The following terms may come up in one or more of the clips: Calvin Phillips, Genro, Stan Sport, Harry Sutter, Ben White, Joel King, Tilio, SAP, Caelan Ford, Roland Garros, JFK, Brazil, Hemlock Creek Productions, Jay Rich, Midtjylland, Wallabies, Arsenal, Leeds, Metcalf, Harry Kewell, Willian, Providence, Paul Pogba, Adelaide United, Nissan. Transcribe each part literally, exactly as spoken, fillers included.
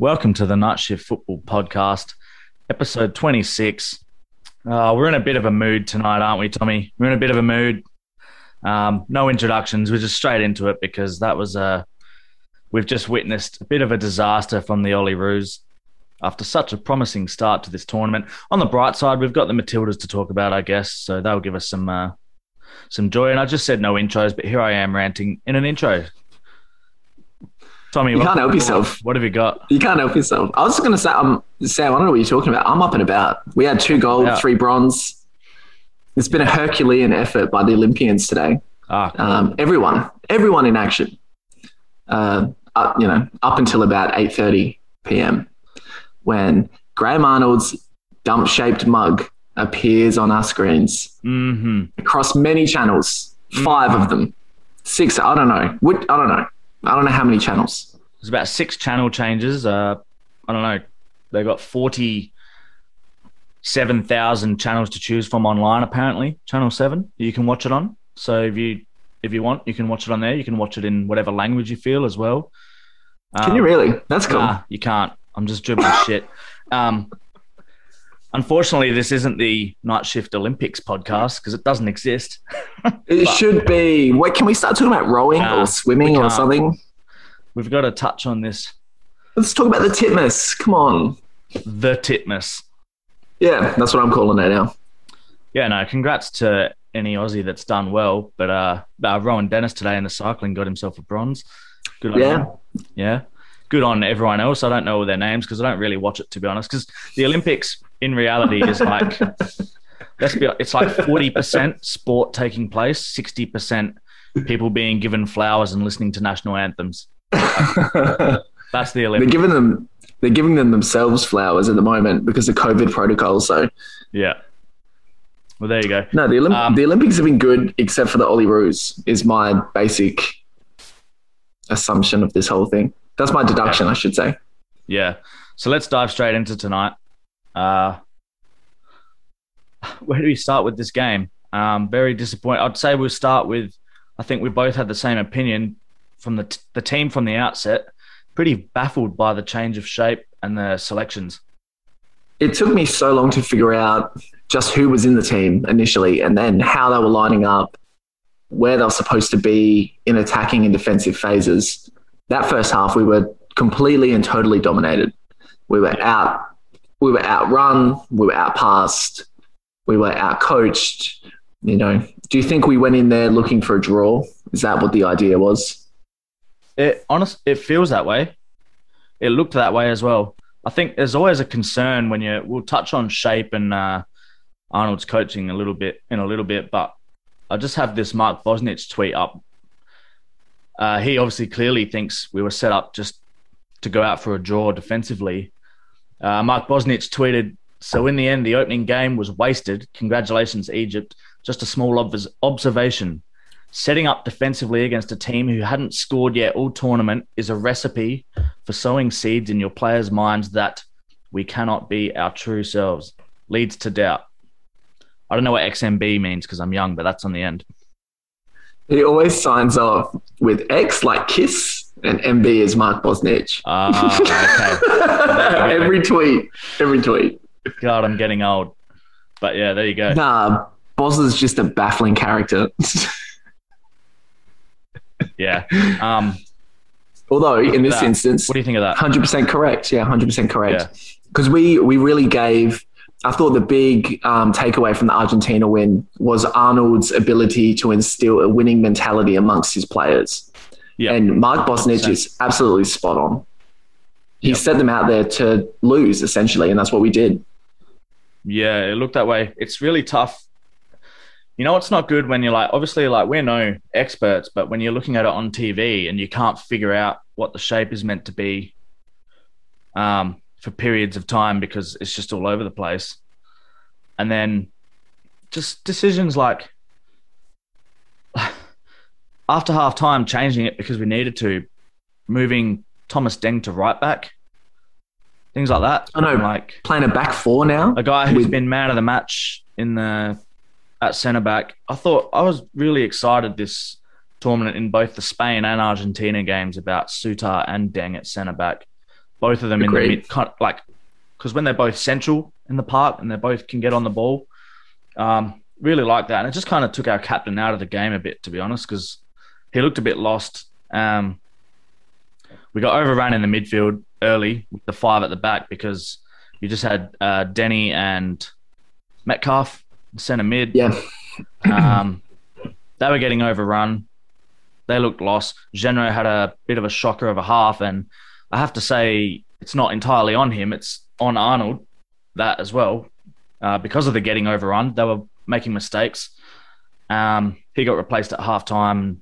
Welcome to the Nightshift Football Podcast, episode twenty-six. Uh, we're in a bit of a mood tonight, aren't we, Tommy? We're in a bit of a mood. Um, no introductions. We're just straight into it because that was a... We've just witnessed a bit of a disaster from the Olyroos after such a promising start to this tournament. On the bright side, we've got the Matildas to talk about, I guess, so they'll give us some uh, some joy. And I just said no intros, but here I am ranting in an intro. Tommy, you what, can't help what, yourself. What have you got? You can't help yourself. I was just going to say, um, Sam, I don't know what you're talking about. I'm up and about. We had two gold, yeah. three bronze. It's been a Herculean effort by the Olympians today. Ah, cool. um, everyone, everyone in action. Uh, up, you know, up until about eight thirty p.m. when Graham Arnold's dump-shaped mug appears on our screens mm-hmm. across many channels, five mm-hmm. of them, six, I don't know. What, I don't know. I don't know how many channels. There's about six channel changes. Uh, I don't know. They got forty-seven thousand channels to choose from online, apparently, Channel seven, you can watch it on. So if you... If you want, you can watch it on there. You can watch it in whatever language you feel as well. Um, can you really? That's cool. Nah, you can't. I'm just dribbling shit. Um, unfortunately, this isn't the Night Shift Olympics podcast because it doesn't exist. It but, should be. Wait, can we start talking about rowing nah, or swimming or something? We've got to touch on this. Let's talk about the titmus. Come on. The titmus. Yeah, that's what I'm calling it now. Yeah, no, congrats to any Aussie that's done well, but uh, uh Rowan Dennis today in the cycling got himself a bronze. Good on yeah. him. Yeah. Good on everyone else. I don't know all their names because I don't really watch it, to be honest, because the Olympics in reality is like, let's be it's like forty percent sport taking place, sixty percent people being given flowers and listening to national anthems. That's the Olympics. They're giving them they're giving them themselves flowers at the moment because of COVID protocol, so yeah. Well, there you go. No, the, Olymp- um, the Olympics have been good, except for the Olyroos, is my basic assumption of this whole thing. That's my deduction, okay. I should say. Yeah. So let's dive straight into tonight. Uh, where do we start with this game? Um, very disappointing. I'd say we'll start with, I think we both had the same opinion from the t- the team from the outset. Pretty baffled by the change of shape and the selections. It took me so long to figure out just who was in the team initially and then how they were lining up, where they were supposed to be in attacking and defensive phases. That first half, we were completely and totally dominated. We were out, we were outrun, we were outpassed, we were outcoached. You know, do you think we went in there looking for a draw? Is that what the idea was? It honest, it feels that way. It looked that way as well. I think there's always a concern when you. We'll touch on shape and uh, Arnold's coaching a little bit in a little bit, but I just have this Mark Bosnich tweet up. Uh, he obviously clearly thinks we were set up just to go out for a draw defensively. Uh, Mark Bosnich tweeted, "So in the end, the opening game was wasted. Congratulations, Egypt. Just a small ob- observation: setting up defensively against a team who hadn't scored yet all tournament is a recipe for sowing seeds in your players' minds that we cannot be our true selves. Leads to doubt." I don't know what X M B means because I'm young, but that's on the end. He always signs off with X like KISS and M B is Mark Bosnich. Ah, uh, okay. every tweet, every tweet. God, I'm getting old. But yeah, there you go. Nah, Bos is just a baffling character. Yeah. Um, Although in this that. instance, what do you think of that? one hundred percent correct. Yeah, one hundred percent correct. Because yeah. we we really gave. I thought the big um, takeaway from the Argentina win was Arnold's ability to instill a winning mentality amongst his players. Yep. And Mark Bosnich one hundred percent is absolutely spot on. He yep. set them out there to lose essentially, and that's what we did. Yeah, it looked that way. It's really tough. You know, it's not good when you're like, obviously, like we're no experts, but when you're looking at it on T V and you can't figure out what the shape is meant to be um, for periods of time because it's just all over the place. And then just decisions like after half time, changing it because we needed to, moving Thomas Deng to right back, things like that. I know, like playing a back four now. A guy who's with- been man of the match in the... at centre-back. I thought I was really excited this tournament in both the Spain and Argentina games about Sutar and Deng at centre-back. both of them Agreed. in the mid, kind of like, because when they're both central in the park and they both can get on the ball, um, really like that. And it just kind of took our captain out of the game a bit, to be honest, because he looked a bit lost. Um, we got overrun in the midfield early with the five at the back because you just had uh, Denny and Metcalf centre mid. Yeah. um, they were getting overrun. They looked lost. Genro had a bit of a shocker of a half, and I have to say it's not entirely on him. It's on Arnold, that as well. Uh, because of the getting overrun, they were making mistakes. Um, he got replaced at halftime,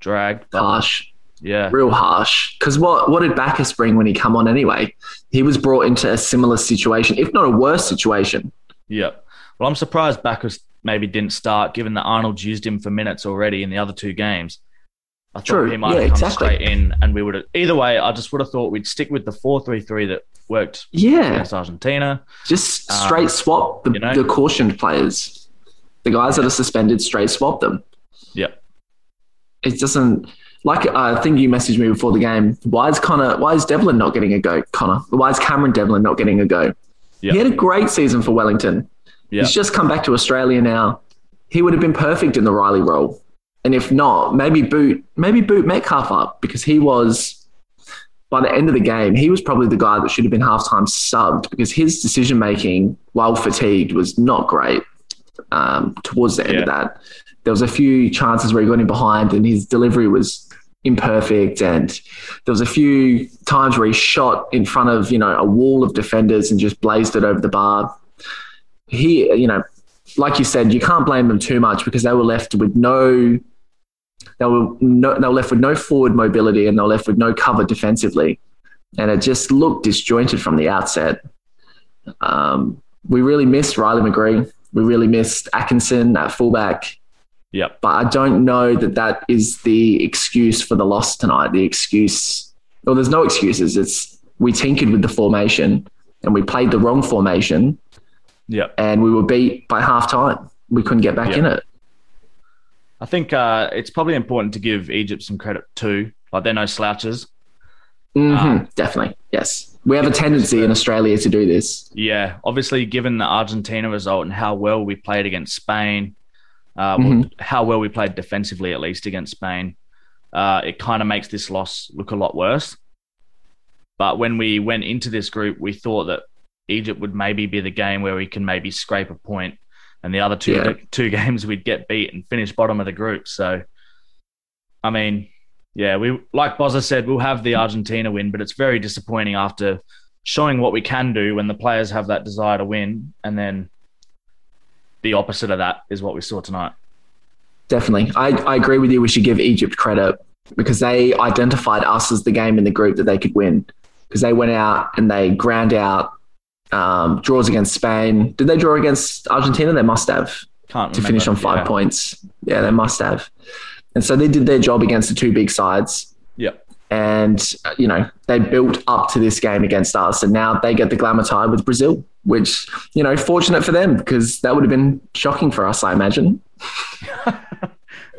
dragged. Harsh. Yeah. Real harsh. Because what, what did Bacchus bring when he come on anyway? He was brought into a similar situation, if not a worse situation. Yeah. Well, I'm surprised Bacchus maybe didn't start, given that Arnold used him for minutes already in the other two games. I thought True. he might yeah, have come exactly. straight in, and we would have, either way, I just would have thought we'd stick with the four three three that worked yeah. against Argentina. Just straight um, swap the, you know? the cautioned players. The guys yeah. that are suspended, straight swap them. Yeah. It doesn't... Like, I uh, think you messaged me before the game, why is Connor, why is Devlin not getting a go, Connor? Why is Cameron Devlin not getting a go? Yep. He had a great season for Wellington. Yep. He's just come back to Australia now. He would have been perfect in the Riley role. And if not, maybe boot, maybe boot Metcalf up, because he was, by the end of the game, he was probably the guy that should have been halftime subbed, because his decision-making, while fatigued, was not great um, towards the end yep. of that. There was a few chances where he got in behind and his delivery was imperfect, and there was a few times where he shot in front of, you know, a wall of defenders and just blazed it over the bar. He, you know, like you said, you can't blame them too much, because they were left with no, they were no, they were left with no forward mobility, and they were left with no cover defensively, and it just looked disjointed from the outset. Um, we really missed Riley McGree. We really missed Atkinson at fullback. Yeah, but I don't know that that is the excuse for the loss tonight. The excuse, well, there's no excuses. It's we tinkered with the formation and we played the wrong formation. Yeah, and we were beat by half time. We couldn't get back yep. in it. I think uh, it's probably important to give Egypt some credit too. Like, they're no slouches. Mm-hmm, um, definitely, yes. We have a tendency in Australia to do this. Yeah, obviously, given the Argentina result and how well we played against Spain. Uh, well, mm-hmm. how well we played defensively, at least against Spain, uh, it kind of makes this loss look a lot worse. But when we went into this group, we thought that Egypt would maybe be the game where we can maybe scrape a point, and the other two yeah. two games we'd get beat and finish bottom of the group. So, I mean, yeah, we like Bozza said, we'll have the Argentina win, but it's very disappointing after showing what we can do when the players have that desire to win, and then the opposite of that is what we saw tonight. Definitely. I, I agree with you. We should give Egypt credit, because they identified us as the game in the group that they could win, because they went out and they ground out um, draws against Spain. Did they draw against Argentina? They must have. Can't to remember. Finish on five yeah. points. Yeah, they must have. And so they did their job against the two big sides. Yeah. And, you know, they built up to this game against us, and now they get the glamour tie with Brazil, which, you know, fortunate for them, because that would have been shocking for us, I imagine.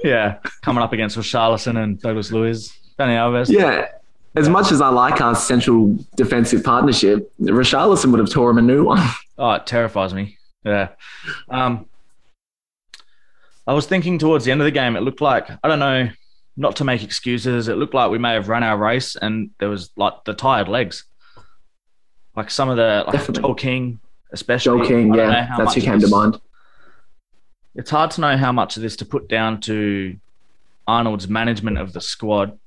yeah, coming up against Richarlison and Douglas Luiz, Dani Alves. Yeah, as much as I like our central defensive partnership, Richarlison would have tore him a new one. Oh, it terrifies me. Yeah. Um, I was thinking towards the end of the game, it looked like, I don't know, not to make excuses, it looked like we may have run our race, and there was like the tired legs. Like some of the, like Joel King, especially. Joel King, yeah, that's who came to mind. It's hard to know how much of this to put down to Arnold's management of the squad,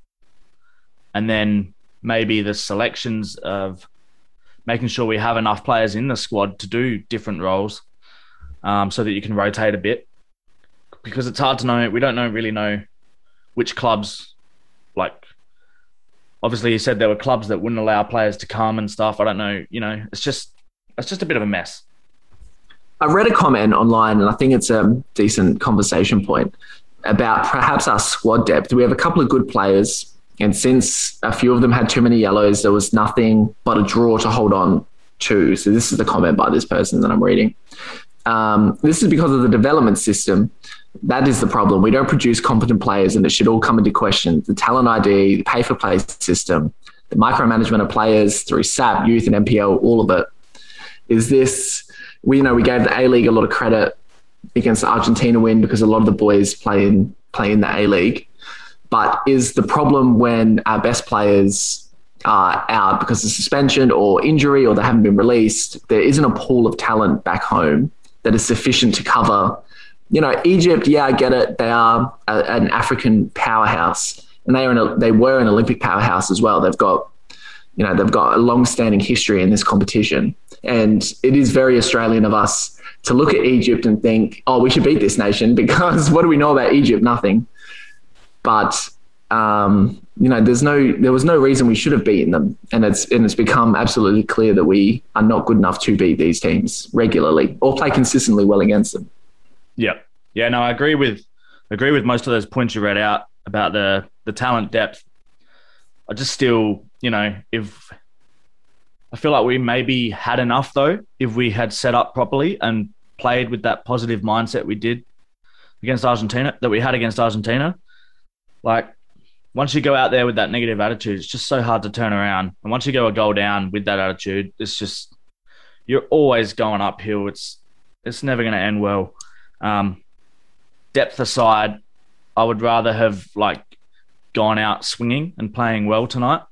and then maybe the selections of making sure we have enough players in the squad to do different roles, um, so that you can rotate a bit. Because it's hard to know. We don't know really know which clubs, like, obviously you said there were clubs that wouldn't allow players to come and stuff. I don't know, you know, it's just it's just a bit of a mess. I read a comment online, and I think it's a decent conversation point about perhaps our squad depth. We have a couple of good players, and since a few of them had too many yellows, there was nothing but a draw to hold on to. So this is the comment by this person that I'm reading. Um, this is because of the development system. That is the problem. We don't produce competent players, and it should all come into question. The talent I D, the pay-for-play system, the micromanagement of players through S A P, youth and M P L, all of it. Is this, we, you know, we gave the A-League a lot of credit against the Argentina win because a lot of the boys play in, play in the A-League. But is the problem when our best players are out because of suspension or injury or they haven't been released, there isn't a pool of talent back home that is sufficient to cover, you know, Egypt, yeah, I get it. They are a, an African powerhouse and they, are in a, they were an Olympic powerhouse as well. They've got, you know, they've got a long-standing history in this competition. And it is very Australian of us to look at Egypt and think, oh, we should beat this nation because what do we know about Egypt? Nothing. But, um, you know, there's no, there was no reason we should have beaten them. And it's, and it's become absolutely clear that we are not good enough to beat these teams regularly or play consistently well against them. Yeah. Yeah, no, I agree with, agree with most of those points you read out about the, the talent depth. I just still, you know, if I feel like we maybe had enough though, if we had set up properly and played with that positive mindset we did against Argentina, that we had against Argentina. Like, once you go out there with that negative attitude, it's just so hard to turn around. And once you go a goal down with that attitude, it's just, you're always going uphill. It's it's never going to end well. Um, depth aside, I would rather have like gone out swinging and playing well tonight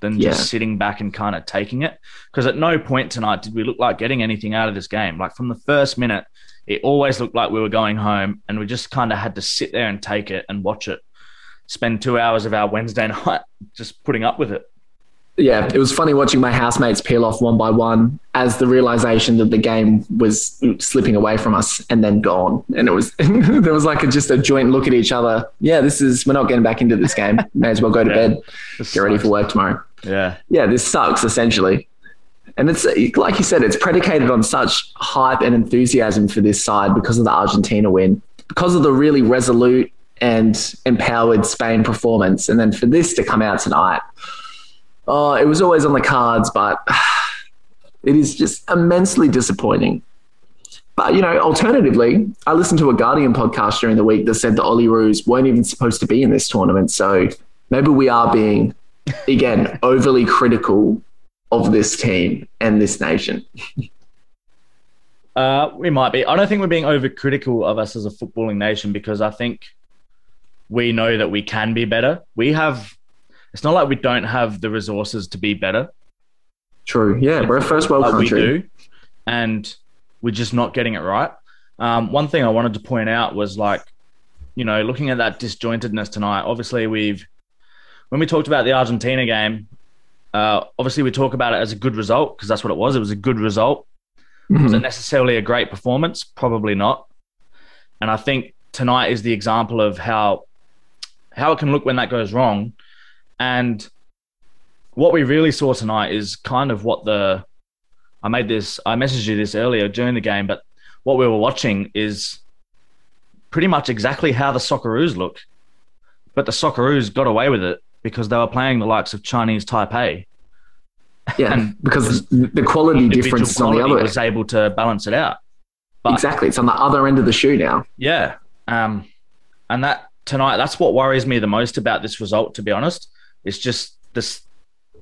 than yeah. just sitting back and kind of taking it. Because at no point tonight did we look like getting anything out of this game. Like from the first minute, it always looked like we were going home and we just kind of had to sit there and take it and watch it. Spend two hours of our Wednesday night just putting up with it. Yeah, it was funny watching my housemates peel off one by one as the realization that the game was slipping away from us and then gone. And it was there was like a, just a joint look at each other. Yeah, this is we're not getting back into this game. May as well go to yeah, bed. Get sucks. Ready for work tomorrow. Yeah, yeah, this sucks essentially. And it's like you said, it's predicated on such hype and enthusiasm for this side because of the Argentina win, because of the really resolute and empowered Spain performance. And then for this to come out tonight, oh, it was always on the cards, but it is just immensely disappointing. But, you know, alternatively, I listened to a Guardian podcast during the week that said the Olyroos weren't even supposed to be in this tournament. So maybe we are being, again, overly critical of this team and this nation. uh, we might be. I don't think we're being overcritical of us as a footballing nation because I think we know that we can be better. We have, it's not like we don't have the resources to be better. True. Yeah. It's we're a first world like country. We do, and we're just not getting it right. Um, one thing I wanted to point out was like, you know, looking at that disjointedness tonight, obviously we've, when we talked about the Argentina game, uh, obviously we talk about it as a good result because that's what it was. It was a good result. Mm-hmm. Was it necessarily a great performance? Probably not. And I think tonight is the example of how, how it can look when that goes wrong. And what we really saw tonight is kind of what the, I made this, I messaged you this earlier during the game, but what we were watching is pretty much exactly how the Socceroos look. But the Socceroos got away with it because they were playing the likes of Chinese Taipei. Yeah, and because the quality difference is on the other end. Was able to balance it out. But, exactly. It's on the other end of the shoe now. Yeah. Um, and that, tonight, that's what worries me the most about this result, to be honest. It's just this,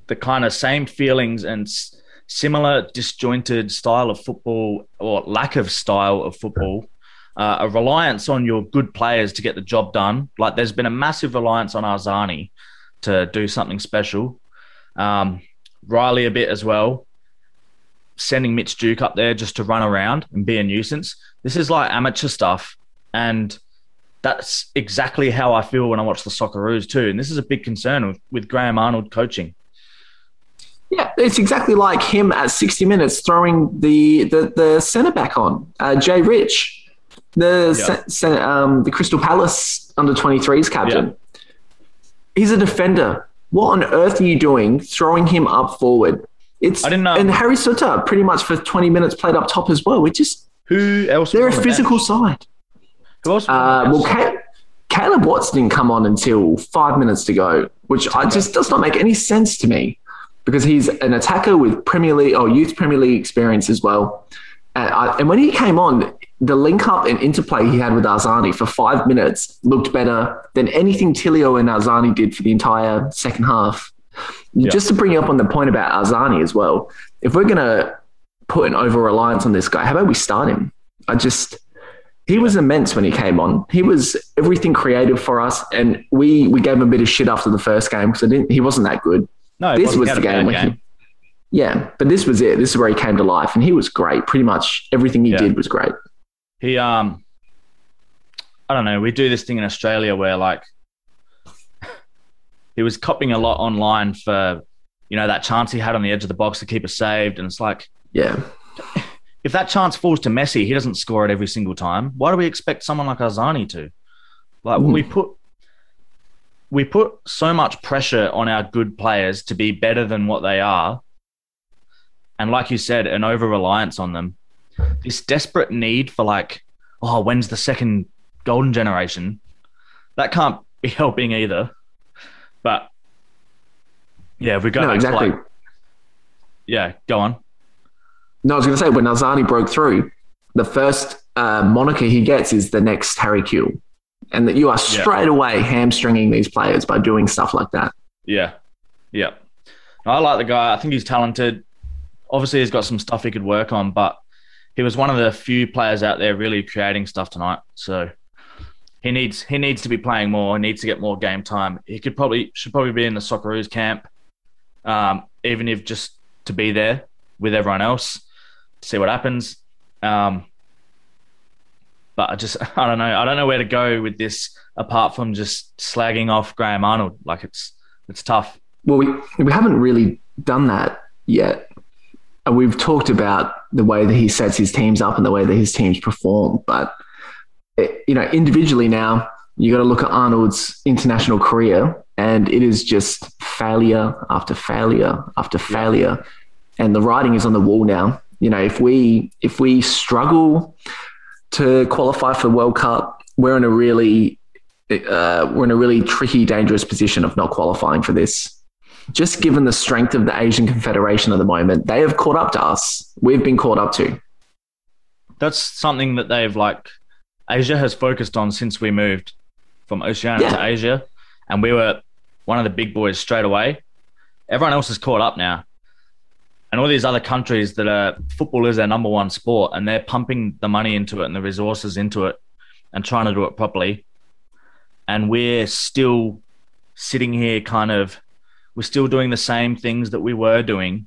the kind of same feelings and s- similar disjointed style of football or lack of style of football, uh, a reliance on your good players to get the job done. Like there's been a massive reliance on Arzani to do something special. Um, Riley a bit as well, sending Mitch Duke up there just to run around and be a nuisance. This is like amateur stuff and that's exactly how I feel when I watch the Socceroos too. And this is a big concern with, with Graham Arnold coaching. Yeah, it's exactly like him at sixty minutes throwing the the, the centre-back on, uh, Jay Rich, the yeah. se- se- um, the Crystal Palace under twenty-threes captain. Yeah. He's a defender. What on earth are you doing throwing him up forward? It's I didn't know. And Harry Sutter pretty much for twenty minutes played up top as well. We just Who else? They're a physical that? side. Uh, well, Caleb, Caleb Watts didn't come on until five minutes to go, which I just does not make any sense to me because he's an attacker with Premier League or youth Premier League experience as well. And, I, and when he came on, the link up and interplay he had with Arzani for five minutes looked better than anything Tilio and Arzani did for the entire second half. Yeah. Just to bring up on the point about Arzani as well, if we're going to put an over-reliance on this guy, how about we start him? I just... He was immense when he came on. He was everything creative for us, and we, we gave him a bit of shit after the first game because he wasn't that good. No, this was the game. When he, yeah, but this was it. This is where he came to life, and he was great. Pretty much everything he yeah. did was great. He, um, I don't know. We do this thing in Australia where, like, he was copying a lot online for, you know, that chance he had on the edge of the box to keep us saved, and it's like, yeah. If that chance falls to Messi, he doesn't score it every single time. Why do we expect someone like Arzani to? Like Ooh. we put we put so much pressure on our good players to be better than what they are. And like you said, an over-reliance on them. This desperate need for like, oh, when's the second golden generation? That can't be helping either. But yeah, if we go no, back exactly. to like... Yeah, go on. No, I was going to say, when Arzani broke through, the first uh, moniker he gets is the next Harry Kewell. And that you are straight yeah. away hamstringing these players by doing stuff like that. Yeah. Yeah. I like the guy. I think he's talented. Obviously, he's got some stuff he could work on, but he was one of the few players out there really creating stuff tonight. So he needs he needs to be playing more. He needs to get more game time. He could probably should probably be in the Socceroos camp, um, even if just to be there with everyone else. See what happens. Um, but I just, I don't know. I don't know where to go with this apart from just slagging off Graham Arnold. Like it's, it's tough. Well, we, we haven't really done that yet. We've talked about the way that he sets his teams up and the way that his teams perform. But, it, you know, individually now, you got to look at Arnold's international career, and it is just failure after failure after failure. And the writing is on the wall now. You know, if we if we struggle to qualify for the World Cup, we're in a really uh, we're in a really tricky, dangerous position of not qualifying for this. Just given the strength of the Asian Confederation at the moment, they have caught up to us. We've been caught up to. That's something that they've like Asia has focused on since we moved from Oceania yeah. to Asia, and we were one of the big boys straight away. Everyone else is caught up now. And all these other countries that are football is their number one sport, and they're pumping the money into it and the resources into it and trying to do it properly. And we're still sitting here kind of, we're still doing the same things that we were doing,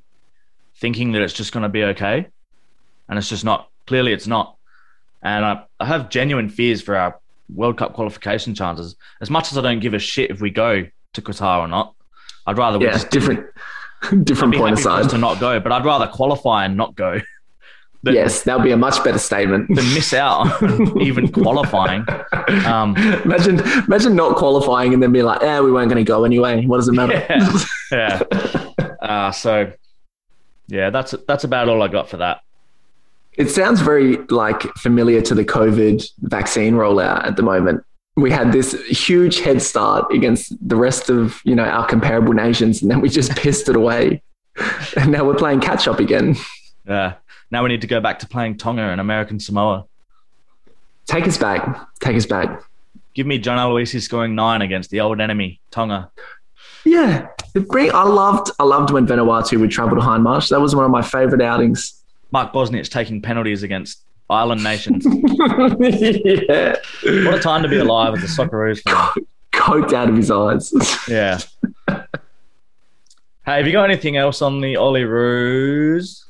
thinking that it's just going to be okay. And it's just not, clearly it's not. And I, I have genuine fears for our World Cup qualification chances. As much as I don't give a shit if we go to Qatar or not, I'd rather we yeah, just different. Different point aside to not go, but I'd rather qualify and not go. But yes, that would be a much better statement than miss out on even qualifying. Um, imagine, imagine not qualifying and then be like, "Eh, we weren't going to go anyway. What does it matter?" Yeah. yeah. Uh, so, yeah, that's that's about all I got for that. It sounds very like familiar to the COVID vaccine rollout at the moment. We had this huge head start against the rest of, you know, our comparable nations, and then we just pissed it away. And now we're playing catch up again. Yeah. Now we need to go back to playing Tonga and American Samoa. Take us back. Take us back. Give me John Aloisi scoring nine against the old enemy, Tonga. Yeah. I loved I loved when Vanuatu would travel to Hindmarsh. That was one of my favourite outings. Mark Bosnich taking penalties against Island nations. yeah. What a time to be alive as a Socceroos fan. Coked out of his eyes. yeah. Hey, have you got anything else on the Olyroos?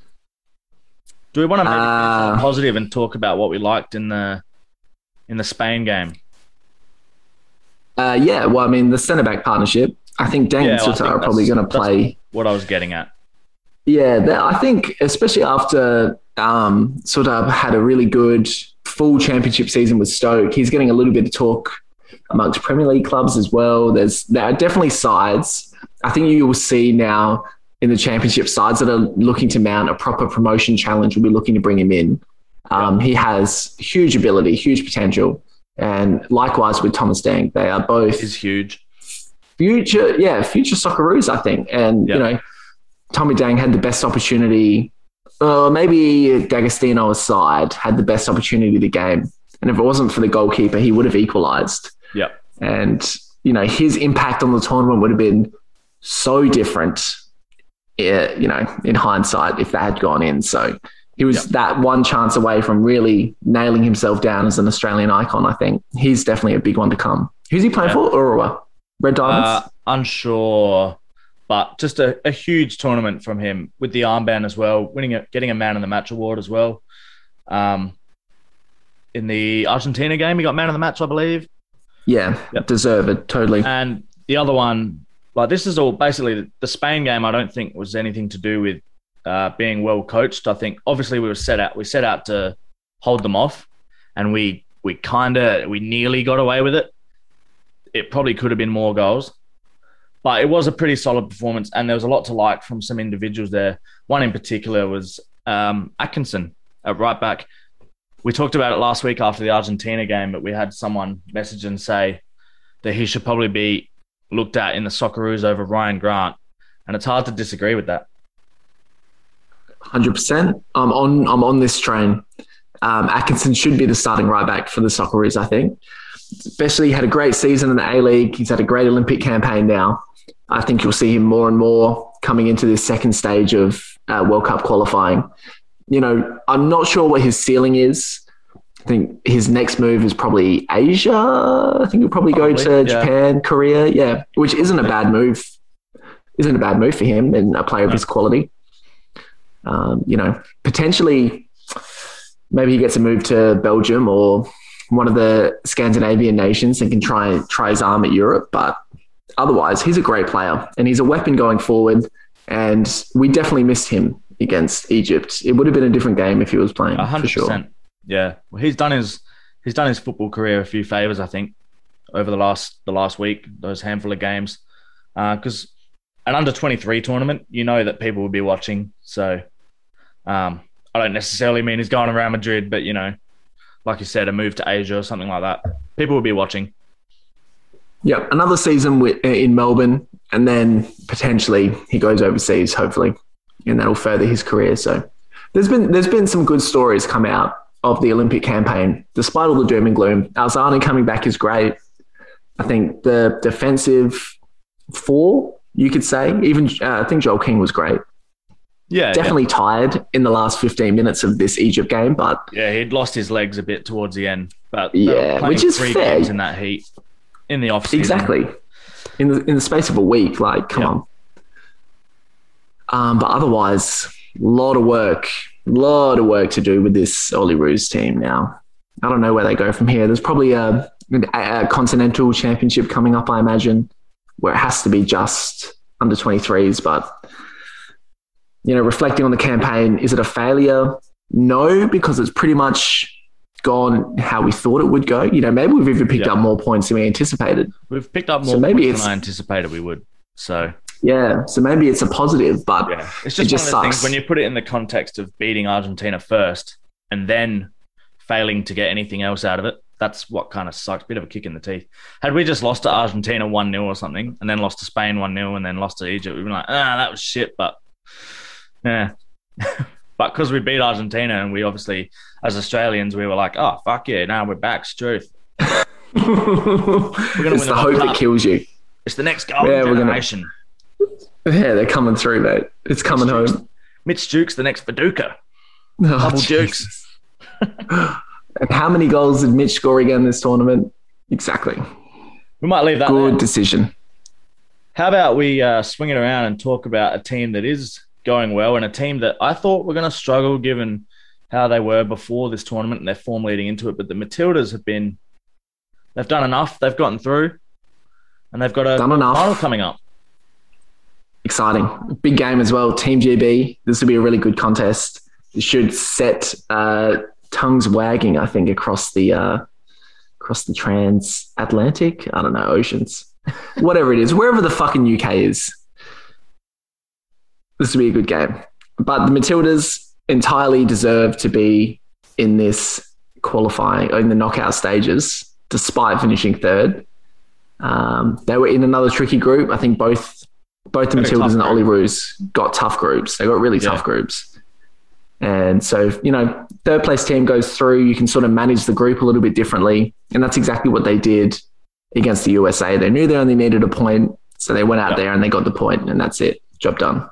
Do we want to make uh, it positive and talk about what we liked in the in the Spain game? Uh, yeah. Well, I mean, the centre back partnership. I think Deng yeah, and well, Sutter are probably going to play. What I was getting at. Yeah, that, I think especially after. Um, Sutter had a really good full championship season with Stoke. He's getting a little bit of talk amongst Premier League clubs as well. There's, there are definitely sides. I think you will see now in the championship sides that are looking to mount a proper promotion challenge will be looking to bring him in. Um, he has huge ability, huge potential. And likewise with Thomas Deng, they are both... He's huge. Future, yeah, future Socceroos, I think. And, yep. you know, Tommy Deng had the best opportunity... Uh, maybe D'Agostino aside had the best opportunity of the game. And if it wasn't for the goalkeeper, he would have equalised. Yeah. And, you know, his impact on the tournament would have been so different, you know, in hindsight, if that had gone in. So he was yep. that one chance away from really nailing himself down as an Australian icon, I think. He's definitely a big one to come. Who's he playing yeah. for? Urawa? Red Diamonds? Uh, unsure, but just a, a huge tournament from him with the armband as well, winning, a, getting a man of the match award as well. Um, in the Argentina game, he got man of the match, I believe. Yeah, yep. Deserved, totally. And the other one, like this is all basically the Spain game. I don't think was anything to do with uh, being well coached. I think obviously we were set out, we set out to hold them off, and we we kind of we nearly got away with it. It probably could have been more goals, but it was a pretty solid performance, and there was a lot to like from some individuals there. One in particular was um, Atkinson at right back. We talked about it last week after the Argentina game, but we had someone message and say that he should probably be looked at in the Socceroos over Ryan Grant, and it's hard to disagree with that. one hundred percent. I'm on, I'm on this train. Um, Atkinson should be the starting right back for the Socceroos, I think. Especially, he had a great season in the A-League. He's had a great Olympic campaign now. I think you'll see him more and more coming into this second stage of uh, World Cup qualifying. You know, I'm not sure what his ceiling is. I think his next move is probably Asia. I think he'll probably, probably go to yeah. Japan, Korea. Yeah, which isn't a bad move. Isn't a bad move for him and a player no. of his quality. Um, you know, potentially maybe he gets a move to Belgium or one of the Scandinavian nations and can try, try his arm at Europe. But otherwise, he's a great player and he's a weapon going forward. And we definitely missed him against Egypt. It would have been a different game if he was playing. one hundred percent. For sure. Yeah. Well, he's done his he's done his football career a few favors, I think, over the last the last week, those handful of games. Because uh, an under twenty-three tournament, you know that people will be watching. So um, I don't necessarily mean he's going around Madrid, but, you know, like you said, a move to Asia or something like that. People will be watching. Yeah, another season in Melbourne, and then potentially he goes overseas, hopefully, and that'll further his career. So there's been there's been some good stories come out of the Olympic campaign, despite all the doom and gloom. Arzani coming back is great. I think the defensive four, you could say, even uh, I think Joel King was great. Yeah, definitely yeah. tired in the last fifteen minutes of this Egypt game, but yeah, he'd lost his legs a bit towards the end. But yeah, which is three fair games in that heat in the off-season. Exactly, in the in the space of a week. Like, come yeah. on. Um, but otherwise, a lot of work, a lot of work to do with this Olyroos team now. I don't know where they go from here. There's probably a, a continental championship coming up, I imagine, where it has to be just under twenty-threes. But, you know, reflecting on the campaign, is it a failure? No, because it's pretty much gone how we thought it would go. You know, maybe we've even picked yeah. up more points than we anticipated. We've picked up more so maybe points than I anticipated we would, so... Yeah, so maybe it's a positive, but yeah. it's just, it just one of those things when you put it in the context of beating Argentina first and then failing to get anything else out of it. That's what kind of sucks. Bit of a kick in the teeth. Had we just lost to Argentina one nil or something, and then lost to Spain one nil, and then lost to Egypt, we'd be like, ah, that was shit. But yeah, but because we beat Argentina, and we obviously, as Australians, we were like, oh fuck yeah, now we're back. It's truth. We're gonna it's win the hope that kills you. It's the next golden yeah, generation. Gonna- Yeah, they're coming through, mate. It's coming Mitch home. Jukes. Mitch Jukes, the next Viduka. Oh, Double Jesus. Jukes. And how many goals did Mitch score again this tournament? Exactly. We might leave that Good there. Decision. How about we uh, swing it around and talk about a team that is going well and a team that I thought were going to struggle given how they were before this tournament and their form leading into it. But the Matildas have been, they've done enough. They've gotten through and they've got a final coming up. Exciting. Big game as well. Team G B. This will be a really good contest. It should set uh, tongues wagging, I think, across the uh, across the transatlantic. I don't know, oceans. Whatever it is. Wherever the fucking U K is. This will be a good game. But the Matildas entirely deserve to be in this qualifying, in the knockout stages, despite finishing third. Um, they were in another tricky group. I think both Both the Matildas and the Olyroos got tough groups. They got really yeah. tough groups. And so, you know, third place team goes through. You can sort of manage the group a little bit differently. And that's exactly what they did against the U S A. They knew they only needed a point. So they went out yep. there and they got the point, and that's it. Job done.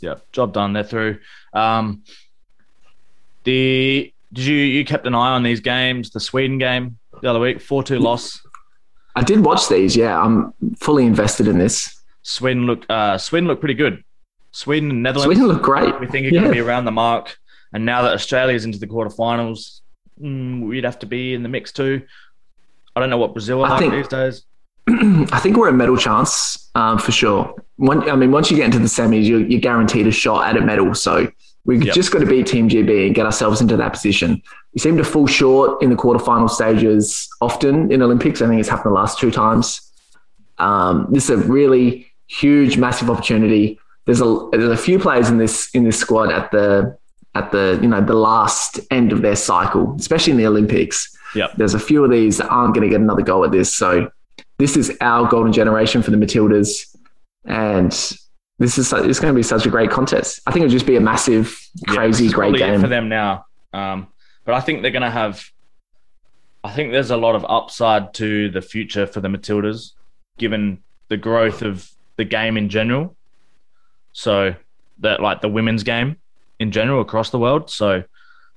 Yeah, job done. They're through. Um, the did you you kept an eye on these games? The Sweden game the other week, four two loss. I did watch these. Yeah, I'm fully invested in this. Sweden looked uh, Sweden looked pretty good. Sweden and Netherlands. Sweden looked great. We think it's yeah. going to be around the mark. And now that Australia's into the quarterfinals, mm, we'd have to be in the mix too. I don't know what Brazil are I like think, these days. I think we're a medal chance um, for sure. When, I mean, once you get into the semis, you're, you're guaranteed a shot at a medal. So we've yep. just got to beat Team G B and get ourselves into that position. We seem to fall short in the quarterfinal stages often in Olympics. I think it's happened the last two times. Um, this is a really huge, massive opportunity. There's a there's a few players in this in this squad at the at the you know the last end of their cycle, especially in the Olympics. Yep. There's a few of these that aren't going to get another go at this. So this is our golden generation for the Matildas, and this is it's going to be such a great contest. I think it'll just be a massive, crazy, yeah, great game for them now. Um, but I think they're going to have. I think there's a lot of upside to the future for the Matildas, given the growth of the game in general. So that like the women's game in general across the world. So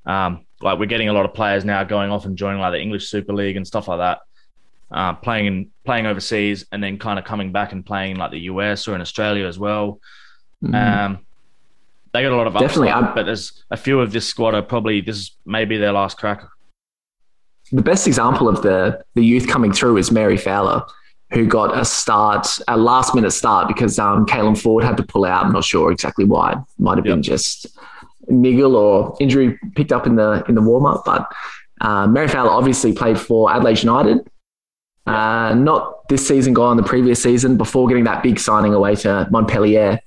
um, like we're getting a lot of players now going off and joining like the English Super League and stuff like that, uh, playing in, playing overseas and then kind of coming back and playing like the U S or in Australia as well. Mm. Um, they got a lot of upside, definitely, I'm- but there's a few of this squad are probably this is maybe their last crack. The best example of the the youth coming through is Mary Fowler, who got a start, a last-minute start, because um, Caelan Ford had to pull out. I'm not sure exactly why. It might have yep. been just niggle or injury picked up in the in the warm-up. But uh, Mary Fowler obviously played for Adelaide United. Yep. Uh, not this season gone, the previous season, before getting that big signing away to Montpellier.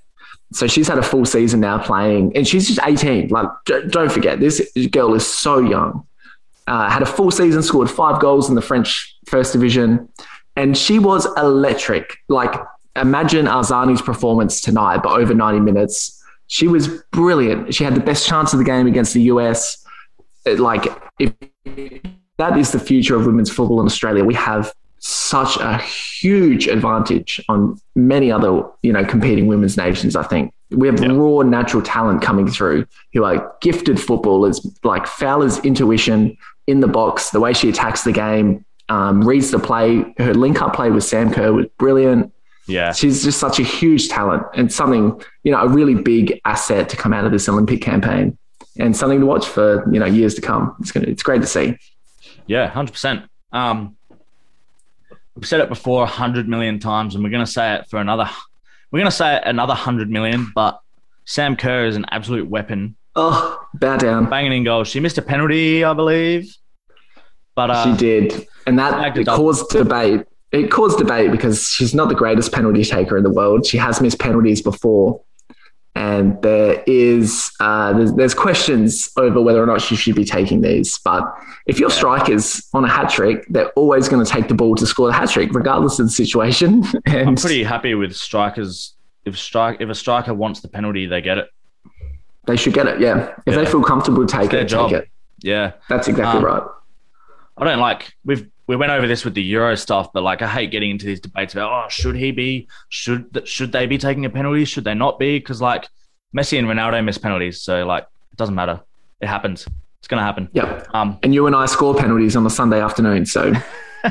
So she's had a full season now playing. And she's just eighteen. Like, don't forget, this girl is so young. Uh, had a full season, scored five goals in the French First Division. And she was electric. Like, imagine Arzani's performance tonight, but over ninety minutes. She was brilliant. She had the best chance of the game against the U S. Like, if that is the future of women's football in Australia. We have such a huge advantage on many other, you know, competing women's nations, I think. We have yeah. raw natural talent coming through who are gifted footballers, like Fowler's intuition in the box, the way she attacks the game. Um, reads the play. Her link-up play with Sam Kerr was brilliant. Yeah, she's just such a huge talent and something, you know, a really big asset to come out of this Olympic campaign and something to watch for, you know, years to come. It's gonna, it's great to see. Yeah, one hundred percent. Um, we've said it before one hundred million times, and we're going to say it for another. We're going to say it another one hundred million. But Sam Kerr is an absolute weapon. Oh, bow down, banging in goals. She missed a penalty, I believe. But uh, she did. And that it caused debate. It caused debate because she's not the greatest penalty taker in the world. She has missed penalties before. And there is uh, there's, there's questions over whether or not she should be taking these. But if your yeah. striker's on a hat-trick, they're always going to take the ball to score the hat-trick, regardless of the situation. And I'm pretty happy with strikers. If strike, if a striker wants the penalty, they get it. They should get it, yeah. If yeah. they feel comfortable, take it, take it. Yeah. That's exactly um, right. I don't like... we've. We went over this with the Euro stuff, but like I hate getting into these debates about, oh, should he be, should should they be taking a penalty? Should they not be? Because like Messi and Ronaldo miss penalties. So like, it doesn't matter. It happens. It's going to happen. Yep. Um, and you and I score penalties on a Sunday afternoon. So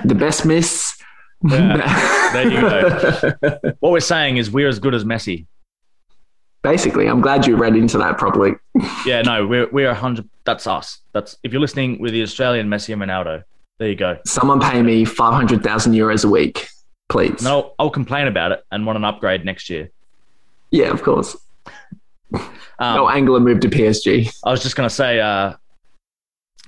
the best miss. Yeah, there you go. What we're saying is we're as good as Messi. Basically, I'm glad you read into that properly. yeah, no, we're, we're one hundred. That's us. That's if you're listening with the Australian Messi and Ronaldo. There you go. Someone pay me five hundred thousand euros a week, please. No, I'll complain about it and want an upgrade next year. Yeah, of course. um, no, Angela moved to P S G. I was just going to say, uh,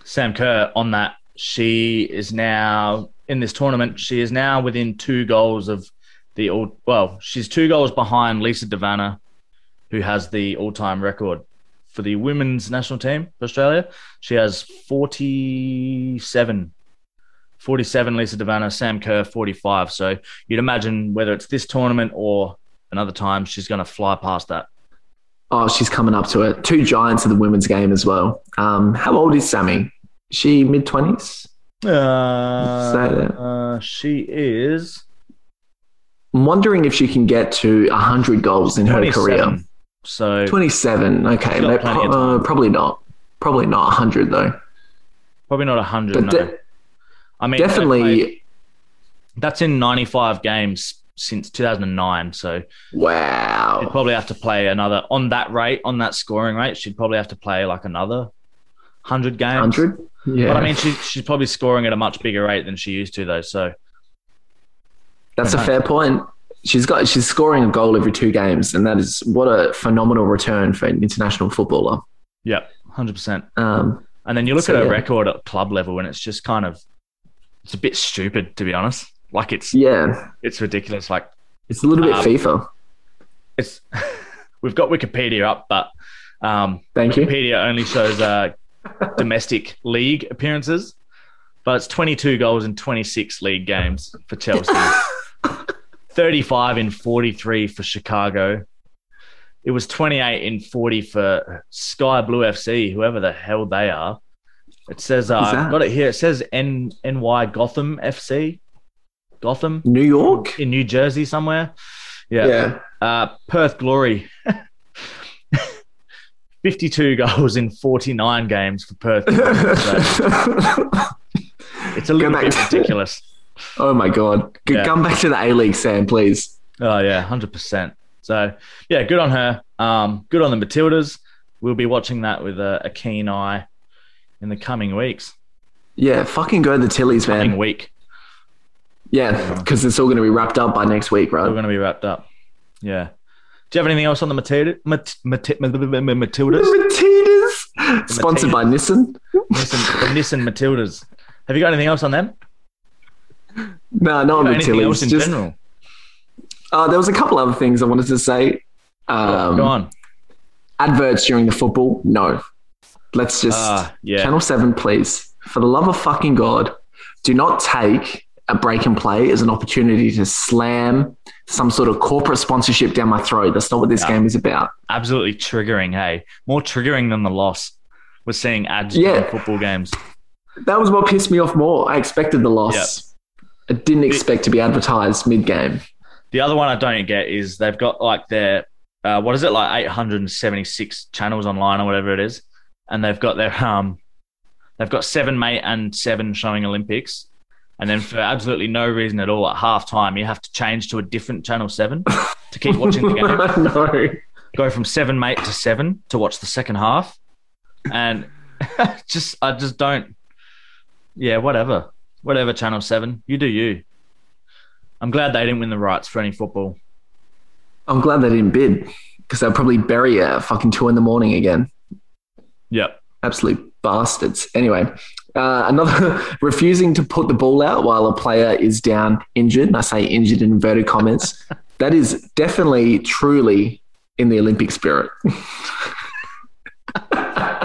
Sam Kerr on that, she is now, in this tournament, she is now within two goals of the all, well, she's two goals behind Lisa De Vanna, who has the all-time record for the women's national team for Australia. She has forty-seven forty-seven, Lisa De Vanna, Sam Kerr, forty-five. So you'd imagine whether it's this tournament or another time, she's going to fly past that. Oh, she's coming up to it. Two giants of the women's game as well. Um, how old is Sammy? Is she mid-twenties? Uh, uh, she is I'm wondering if she can get to one hundred goals in her career. So twenty-seven, okay. No, pro- uh, probably not. Probably not one hundred, though. Probably not one hundred, but no. De- I mean, definitely. Played, that's in ninety-five games since two thousand nine. So wow. She'd probably have to play another, on that rate, on that scoring rate, she'd probably have to play like another one hundred games. one hundred? Yeah. But I mean, she, she's probably scoring at a much bigger rate than she used to, though. So that's a fair point. She's got she's scoring a goal every two games, and that is what a phenomenal return for an international footballer. Yep, one hundred percent. Um, and then you look so, at her yeah. record at club level, and it's just kind of it's a bit stupid, to be honest. Like it's yeah, it's ridiculous. Like it's a little bit um, FIFA. It's we've got Wikipedia up, but um, thank Wikipedia you. Only shows uh, domestic league appearances, but it's twenty-two goals in twenty-six league games for Chelsea. thirty-five in forty-three for Chicago. It was twenty-eight in forty for Sky Blue F C, whoever the hell they are. It says, uh, I've got it here. It says N- NY Gotham F C. Gotham? New York? In New Jersey somewhere. Yeah. yeah. Uh, Perth Glory. fifty-two goals in forty-nine games for Perth Glory. So it's a little bit ridiculous. Oh, my God. Come yeah. back to the A-League, Sam, please. Oh, yeah, one hundred percent. So, yeah, good on her. Um, good on the Matildas. We'll be watching that with a, a keen eye in the coming weeks. Yeah, fucking go to the Tillies, man. Coming week. Yeah, because it's all going to be wrapped up by next week, right? It's all going to be wrapped up. Yeah. Do you have anything else on the Matildas? Mat- Mat- Mat- Matildas? The Matildas. Sponsored by Nissan. Nissan, the Nissan Matildas. Have you got anything else on them? No, not on the Tillies. In just, general. Uh, there was a couple other things I wanted to say. Um, Go on. Adverts during the football? No. Let's just... Uh, yeah. Channel seven, please. For the love of fucking God, do not take a break and play as an opportunity to slam some sort of corporate sponsorship down my throat. That's not what this yeah. game is about. Absolutely triggering, hey. More triggering than the loss. We're seeing ads yeah. in football games. That was what pissed me off more. I expected the loss. Yep. I didn't expect to be advertised mid-game. The other one I don't get is they've got like their, uh, what is it, like eight hundred seventy-six channels online or whatever it is, and they've got their, um, they've got seven, mate, and seven showing Olympics, and then for absolutely no reason at all, at halftime, you have to change to a different channel seven to keep watching the game. No. Go from seven, mate, to seven to watch the second half, and just I just don't, yeah, whatever. Whatever, Channel seven. You do you. I'm glad they didn't win the rights for any football. I'm glad they didn't bid because they'll probably bury it at fucking two in the morning again. Yep. Absolute bastards. Anyway, uh, another refusing to put the ball out while a player is down injured. And I say injured in inverted commas. That is definitely, truly in the Olympic spirit.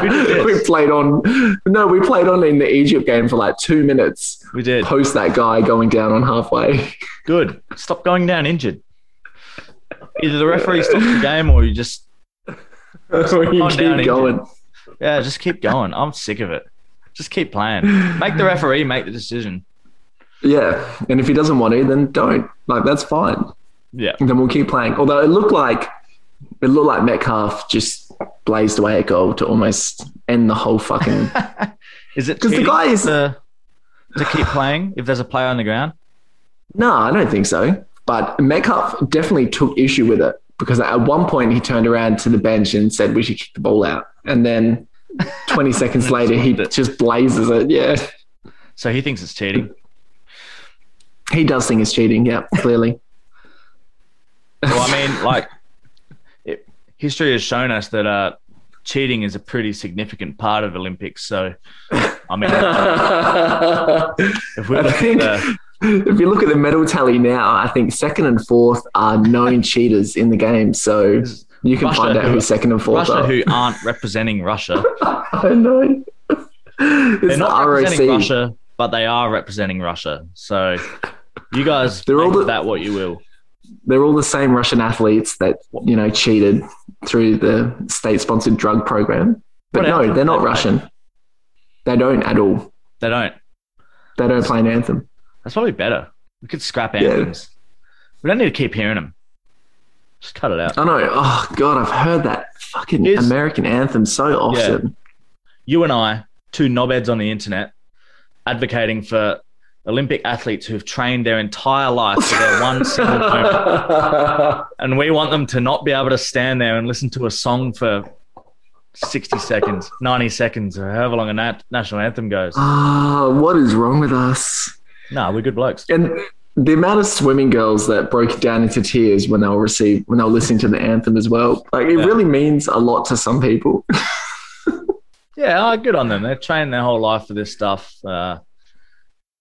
We played on no, we played on in the Egypt game for like two minutes. We did. Post that guy going down on halfway. Good. Stop going down injured. Either the referee stops the game or you just or you keep going. Injured. Yeah, just keep going. I'm sick of it. Just keep playing. Make the referee make the decision. Yeah. And if he doesn't want to, then don't. Like that's fine. Yeah. And then we'll keep playing. Although it looked like it looked like Metcalf just blazed away at goal to almost end the whole fucking... Is it because the guy is to, to keep playing if there's a player on the ground? No, I don't think so. But Metcalf definitely took issue with it because at one point he turned around to the bench and said we should kick the ball out. And then twenty seconds later he just blazes it. Yeah. So he thinks it's cheating. He does think it's cheating. Yeah, clearly. Well, I mean, like... History has shown us that uh, cheating is a pretty significant part of Olympics. So, I mean, if, we I think, the, if you look at the medal tally now, I think second and fourth are known cheaters in the game. So you can Russia, find out who, who's second and fourth Russia are. Russia, who aren't representing Russia. I know. It's They're not the representing R O C. Russia, but they are representing Russia. So you guys They're make all the- that what you will. They're all the same Russian athletes that, you know, cheated through the state-sponsored drug program. But what no, they're not they Russian. Play? They don't at all. They don't? They don't play an anthem. That's probably better. We could scrap anthems. Yeah. We don't need to keep hearing them. Just cut it out. I know. Oh, God, I've heard that fucking Is, American anthem so often. Yeah. You and I, two knobheads on the internet, advocating for Olympic athletes who've trained their entire life for their one single moment. And we want them to not be able to stand there and listen to a song for sixty seconds, ninety seconds, or however long a nat- national anthem goes. Oh, what is wrong with us? No, nah, we're good blokes. And the amount of swimming girls that broke down into tears when they were received, when they were listening to the anthem as well. Like, it yeah. really means a lot to some people. Yeah, oh, good on them. They've trained their whole life for this stuff. Uh,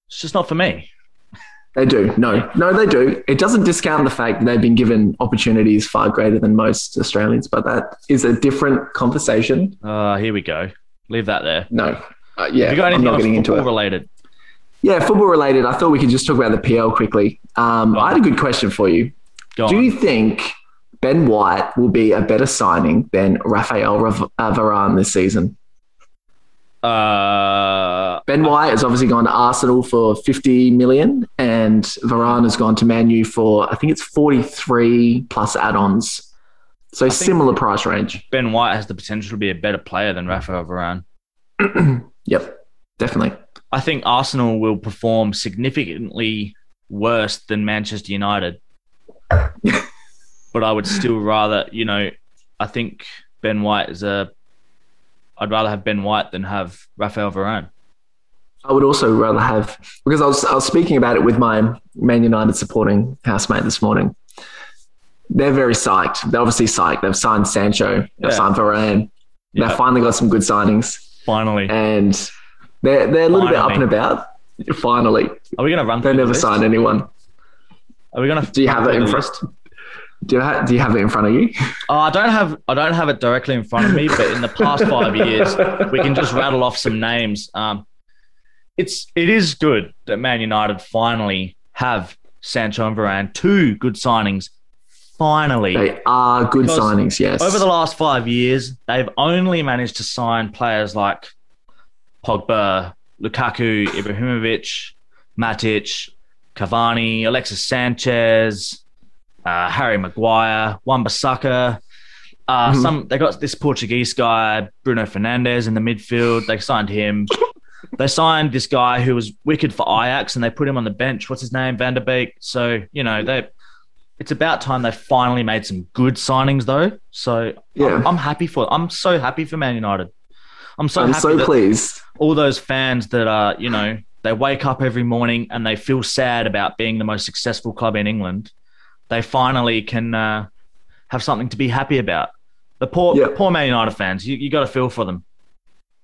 it's just not for me. They do. No, no, they do. It doesn't discount the fact that they've been given opportunities far greater than most Australians, but that is a different conversation. Uh, here we go. Leave that there. No. Uh, yeah, Have you got anything I'm not getting into it. Related? Yeah, football related. I thought we could just talk about the P L quickly. Um, I had a good question for you. Go do on. You think Ben White will be a better signing than Raphael Varane this season? Uh, Ben White has obviously gone to Arsenal for fifty million and Varane has gone to Man U for, I think it's forty-three plus add-ons. So I similar price range. Ben White has the potential to be a better player than Raphael Varane. Yep, definitely. I think Arsenal will perform significantly worse than Manchester United. But I would still rather, you know, I think Ben White is a I'd rather have Ben White than have Raphael Varane. I would also rather have, because I was, I was speaking about it with my Man United supporting housemate this morning. They're very psyched. They're obviously psyched. They've signed Sancho. They've yeah. signed Varane. Yeah. They've finally got some good signings. Finally. And they're, they're a little finally. bit up and about. Finally. Are we going to run through They never the sign anyone. Are we going to? Do you have it in front of you? Do you, have, do you have it in front of you? Oh, I don't have I don't have it directly in front of me, but in the past five years, we can just rattle off some names. Um, it's it is good that Man United finally have Sancho and Varane, two good signings. Finally, they are good because signings. Yes, over the last five years, they've only managed to sign players like Pogba, Lukaku, Ibrahimovic, Matic, Cavani, Alexis Sanchez. Uh, Harry Maguire, Wan-Bissaka. Uh, mm-hmm. Some they got this Portuguese guy, Bruno Fernandes, in the midfield. They signed him. They signed this guy who was wicked for Ajax, and they put him on the bench. What's his name? Van der Beek. So, you know, they. It's about time they finally made some good signings, though. So yeah. I'm, I'm happy for it. I'm so happy for Man United. I'm so I'm happy so that pleased. All those fans that are, you know, they wake up every morning and they feel sad about being the most successful club in England. They finally can uh, have something to be happy about. The poor yep. poor Man United fans, you, you got to feel for them.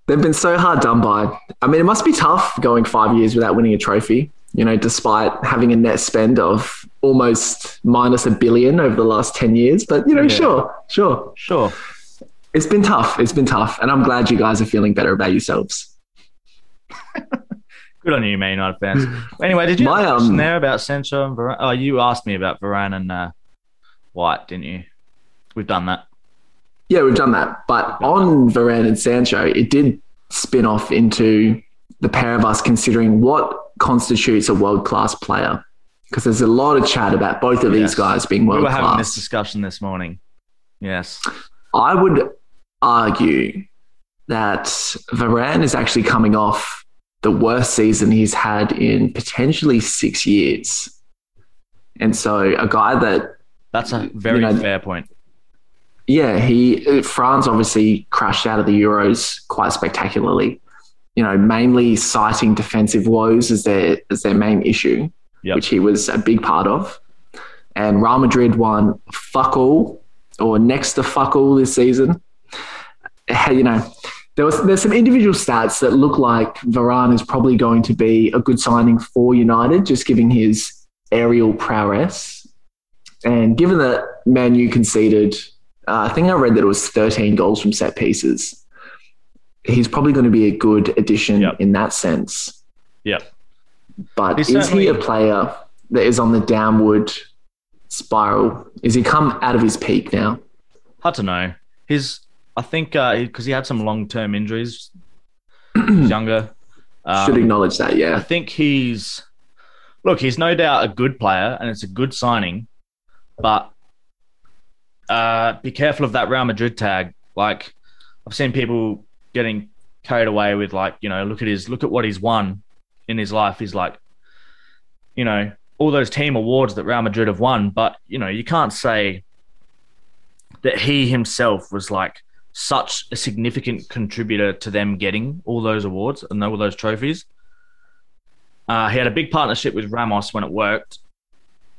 They've been so hard done by. I mean, it must be tough going five years without winning a trophy, you know, despite having a net spend of almost minus a billion over the last ten years. But, you know, yeah. sure, sure. Sure. It's been tough. It's been tough. And I'm glad you guys are feeling better about yourselves. Good on you, Man United fans. Anyway, did you My, have a question um, there about Sancho and Varane? Oh, you asked me about Varane and uh, White, didn't you? We've done that. Yeah, we've done that. But on Varane and Sancho, it did spin off into the pair of us considering what constitutes a world-class player. Because there's a lot of chat about both of yes. these guys being world-class. We were having this discussion this morning. Yes. I would argue that Varane is actually coming off the worst season he's had in potentially six years. And so a guy that... That's a very you know, fair point. Yeah, he France obviously crashed out of the Euros quite spectacularly, you know, mainly citing defensive woes as their, as their main issue, yep. which he was a big part of. And Real Madrid won fuck all or next to fuck all this season. You know... There was, there's some individual stats that look like Varane is probably going to be a good signing for United, just given his aerial prowess. And given that Man U conceded, uh, I think I read that it was thirteen goals from set pieces, he's probably going to be a good addition yep. in that sense. Yeah. But he's is he a player that is on the downward spiral? Is he come out of his peak now? Hard to know. His... I think because uh, he had some long-term injuries, younger. Um, Should acknowledge that, yeah. I think he's... look, he's no doubt a good player and it's a good signing, but uh, be careful of that Real Madrid tag. Like, I've seen people getting carried away with, like, you know, look at his, look at what he's won in his life. He's like, you know, all those team awards that Real Madrid have won, but, you know, you can't say that he himself was like such a significant contributor to them getting all those awards and all those trophies. Uh, he had a big partnership with Ramos when it worked.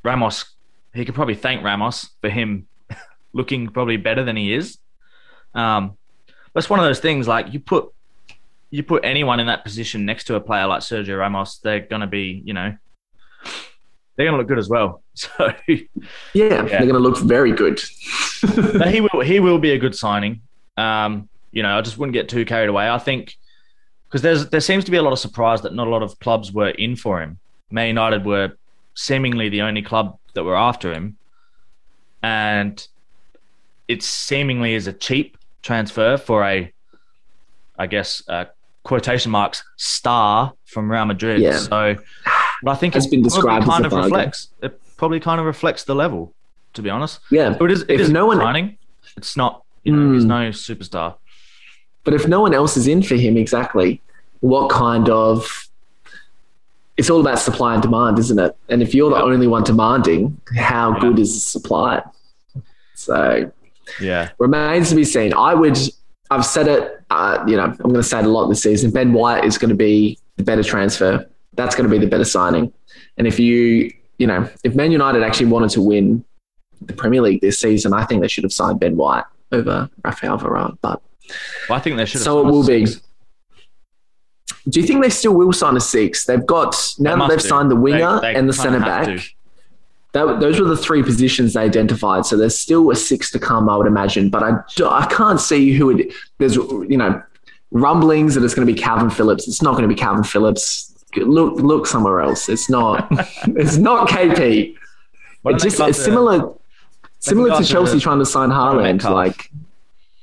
Ramos, he could probably thank Ramos for him looking probably better than he is. Um, that's one of those things, like, you put you put anyone in that position next to a player like Sergio Ramos, they're going to be, you know, they're going to look good as well. So yeah, yeah. They're going to look very good. he will he will be a good signing. Um, you know, I just wouldn't get too carried away. I think because there's there seems to be a lot of surprise that not a lot of clubs were in for him. Man United were seemingly the only club that were after him, and it seemingly is a cheap transfer for a, I guess, uh, quotation marks, star from Real Madrid. Yeah. So, but I think it's been described kind as a of reflects. It probably kind of reflects the level, to be honest. Yeah, so it is. It if is no one, signing. It's not. You know, mm. He's no superstar. But if no one else is in for him, exactly, what kind of? It's all about supply and demand, isn't it? And if you're the only one demanding, how yeah. good is the supply? So, yeah, remains to be seen. I would. I've said it. Uh, you know, I'm going to say it a lot this season. Ben White is going to be the better transfer. That's going to be the better signing. And if you, you know, if Man United actually wanted to win the Premier League this season, I think they should have signed Ben White over Raphael Varane. But well, I think they should have so it will be. Do you think they still will sign a six? They've got now they that they've do. signed the winger they, they and the centre back. That, those were the three positions they identified. So there's still a six to come, I would imagine. But I, do, I can't see who it. There's you know rumblings that it's going to be Calvin Phillips. It's not going to be Calvin Phillips. Look, look somewhere else. It's not. It's not K P. What it's just it's similar. To, similar to Chelsea to, trying to sign Haaland. Like,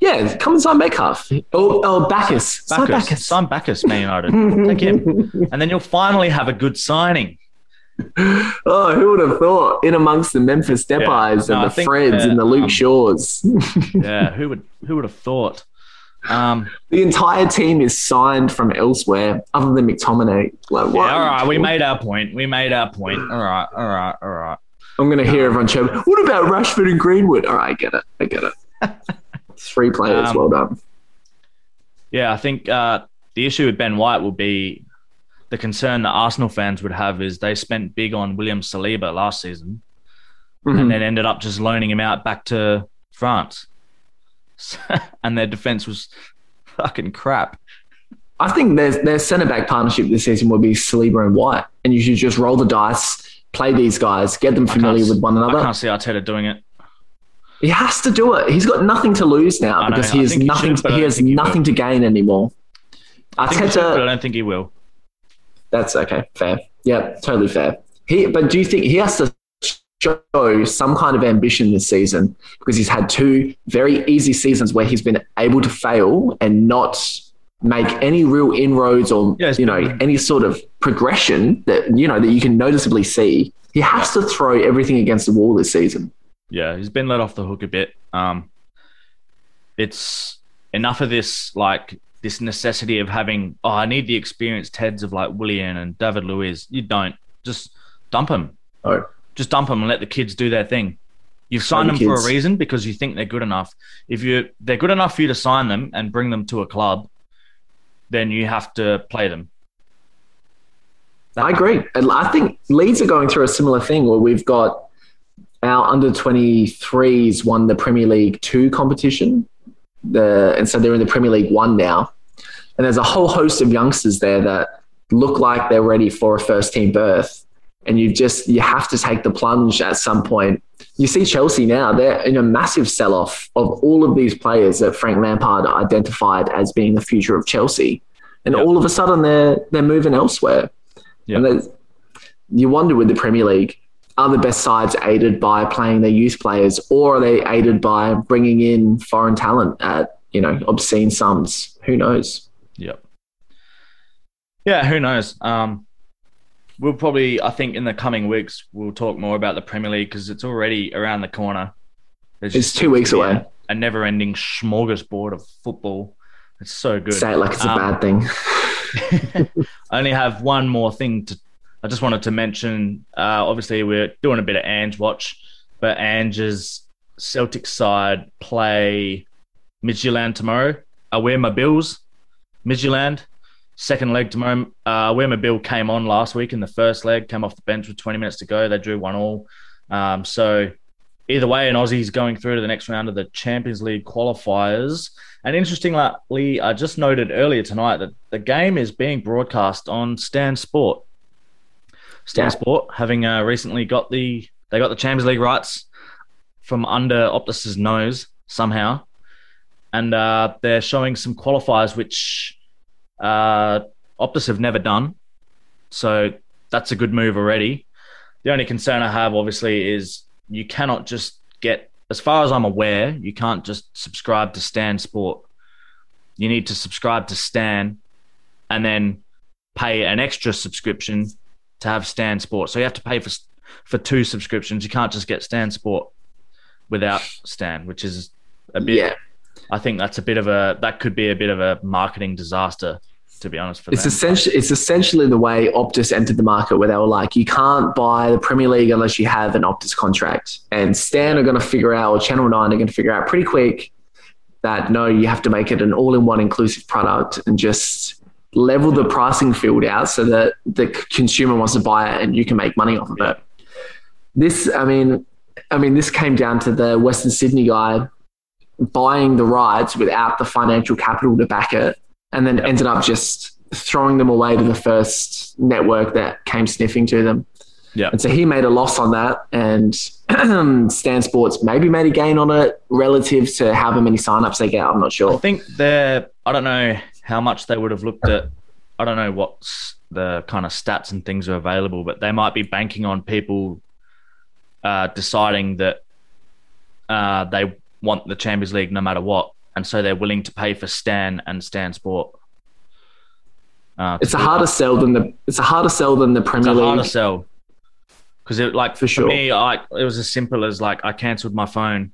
yeah, come and sign Metcalf. Oh, oh Bacchus. Bacchus. Sign Bacchus. Sign Bacchus, Man United. Take him, and then you'll finally have a good signing. Oh, who would have thought? In amongst the Memphis Depay's yeah, no, and the think, Freds uh, and the Luke um, Shaws. Yeah, who would who would have thought? Um, the entire team is signed from elsewhere, other than McTominay. Like, yeah, all right, we made our point. We made our point. All right, all right, all right. I'm going to hear everyone chirp, what about Rashford and Greenwood? All right, I get it. I get it. Three players, um, well done. Yeah, I think uh, the issue with Ben White will be the concern that Arsenal fans would have is they spent big on William Saliba last season mm-hmm. and then ended up just loaning him out back to France. And their defence was fucking crap. I think their, their centre-back partnership this season will be Saliba and White, and you should just roll the dice, play these guys, get them familiar with one another. I can't see Arteta doing it. He has to do it. He's got nothing to lose now because he has nothing he has nothing to gain anymore. Arteta, but I don't think he will. That's okay. Fair. Yeah, totally fair. He, but do you think he has to show some kind of ambition this season because he's had two very easy seasons where he's been able to fail and not make any real inroads or yeah, you know been, any sort of progression that you know that you can noticeably see. He has to throw everything against the wall this season. Yeah, he's been let off the hook a bit. Um, it's enough of this like this necessity of having oh I need the experienced heads of like Willian and David Luiz. You don't just dump them. Oh. Just dump them and let the kids do their thing. You've signed them kids. for a reason because you think they're good enough. If you they're good enough for you to sign them and bring them to a club, then you have to play them. That I agree. And I think Leeds are going through a similar thing where we've got our under twenty-threes won the Premier League two competition. The, and so they're in the Premier League one now. And there's a whole host of youngsters there that look like they're ready for a first-team berth. And you just you have to take the plunge at some point. You see Chelsea now, they're in a massive sell-off of all of these players that Frank Lampard identified as being the future of Chelsea. And yep. all of a sudden, they're, they're moving elsewhere. Yep. And you wonder with the Premier League, are the best sides aided by playing their youth players or are they aided by bringing in foreign talent at, you know, obscene sums? Who knows? Yep. Yeah, who knows? Um, we'll probably, I think in the coming weeks, we'll talk more about the Premier League because it's already around the corner. There's it's two weeks away. A, a never-ending smorgasbord of football. It's so good. Say it like it's um, a bad thing. I only have one more thing to. I just wanted to mention, uh, obviously, we're doing a bit of Ange Watch, but Ange's Celtic side play Midtjylland tomorrow. I wear my bills. Midtjylland, second leg tomorrow. Uh, Where my bill came on last week in the first leg, came off the bench with twenty minutes to go. They drew one all. Um, so either way, an Aussie's going through to the next round of the Champions League qualifiers. And interestingly, I just noted earlier tonight that the game is being broadcast on Stan Sport. Stan yeah. Sport, having uh, recently got the they got the Champions League rights from under Optus's nose somehow. And uh, they're showing some qualifiers, which uh, Optus have never done. So that's a good move already. The only concern I have, obviously, is you cannot just get, as far as I'm aware, you can't just subscribe to Stan Sport. You need to subscribe to Stan and then pay an extra subscription to have Stan Sport. So you have to pay for for two subscriptions. You can't just get Stan Sport without Stan, which is a bit... Yeah. I think that's a bit of a... That could be a bit of a marketing disaster, to be honest. For it's, essentially, it's essentially the way Optus entered the market where they were like, you can't buy the Premier League unless you have an Optus contract. And Stan are going to figure out, or Channel nine are going to figure out pretty quick that, no, you have to make it an all-in-one inclusive product and just... level the pricing field out so that the consumer wants to buy it and you can make money off of it. This, I mean, I mean, this came down to the Western Sydney guy buying the rights without the financial capital to back it, and then ended up just throwing them away to the first network that came sniffing to them. Yeah, and so he made a loss on that, and Stan Sports maybe made a gain on it relative to however many signups they get. I'm not sure. I think they're. I don't know. How much they would have looked at, I don't know what the kind of stats and things are available, but they might be banking on people uh, deciding that uh, they want the Champions League no matter what, and so they're willing to pay for Stan and Stan Sport. Uh, it's a harder sell than the it's a harder sell than the Premier League. It's a harder sell because it like for, for sure. me, I, it was as simple as like I cancelled my phone,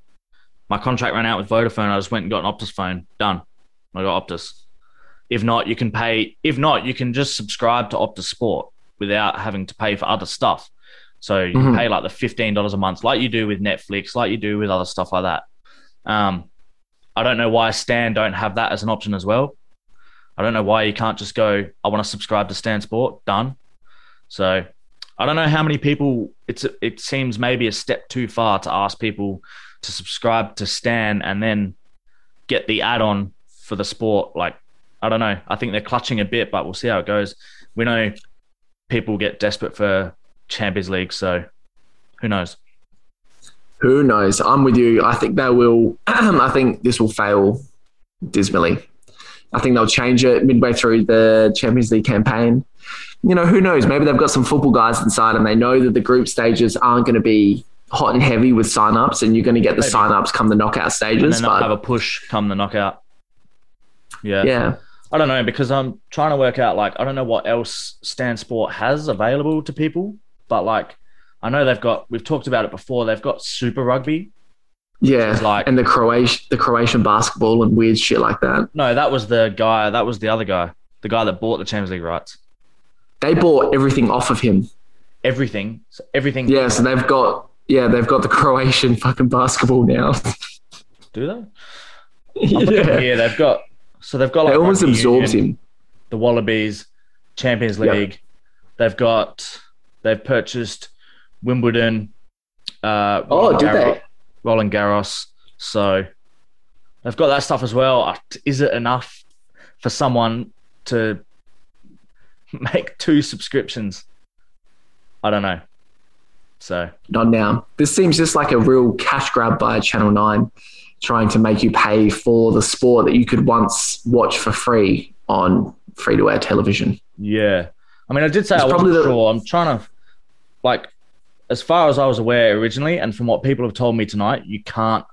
my contract ran out with Vodafone, I just went and got an Optus phone. Done, I got Optus. If not, you can pay. If not, you can just subscribe to Optus Sport without having to pay for other stuff. So you mm-hmm. pay like the fifteen dollars a month, like you do with Netflix, like you do with other stuff like that. Um, I don't know why Stan don't have that as an option as well. I don't know why you can't just go, I want to subscribe to Stan Sport, done. So I don't know how many people, it's it seems maybe a step too far to ask people to subscribe to Stan and then get the add-on for the sport, like, I don't know. I think they're clutching a bit, but we'll see how it goes. We know people get desperate for Champions League, so who knows? Who knows? I'm with you. I think they will. I think this will fail dismally. I think they'll change it midway through the Champions League campaign. You know, who knows? Maybe they've got some football guys inside and they know that the group stages aren't going to be hot and heavy with sign-ups, and you're going to get the Maybe. sign-ups come the knockout stages. And then they'll but... have a push come the knockout. Yeah. Yeah. I don't know, because I'm trying to work out, like, I don't know what else Stan Sport has available to people, but, like, I know they've got, we've talked about it before, they've got Super Rugby. Yeah, like, and the Croatian, the Croatian basketball and weird shit like that. No, that was the guy, that was the other guy, the guy that bought the Champions League rights. They bought everything off of him. Everything? So everything. Yeah, so they've got, yeah, they've got the Croatian fucking basketball now. Do they? Yeah. yeah, they've got... So they've got like they almost absorbed him. The Wallabies, Champions League. Yep. They've got they've purchased Wimbledon. Uh, oh, did Garros, they? Roland Garros. So they've got that stuff as well. Is it enough for someone to make two subscriptions? I don't know. So not now. This seems just like a real cash grab by Channel Nine. Trying to make you pay for the sport that you could once watch for free on free-to-air television. Yeah. I mean, I did say it's I wasn't the- sure. I'm trying to, like, as far as I was aware originally, and from what people have told me tonight, you can't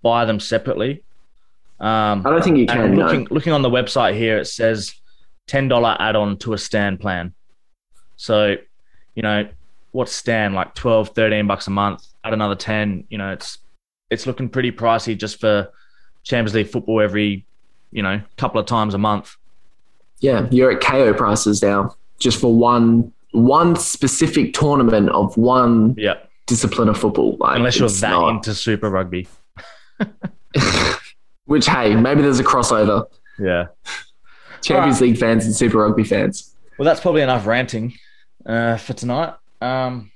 buy them separately. Um, I don't think you can, looking, no. looking on the website here, it says ten dollars add-on to a Stan plan. So, you know, what's Stan, like twelve, thirteen bucks a month, at another ten, you know, it's it's looking pretty pricey just for Champions League football every, you know, couple of times a month. Yeah, you're at K O prices now just for one one specific tournament of one yeah. discipline of football. Like, unless you're that not... into Super Rugby. Which, hey, maybe there's a crossover. Yeah. Champions right. League fans and Super Rugby fans. Well, that's probably enough ranting uh, for tonight. Um,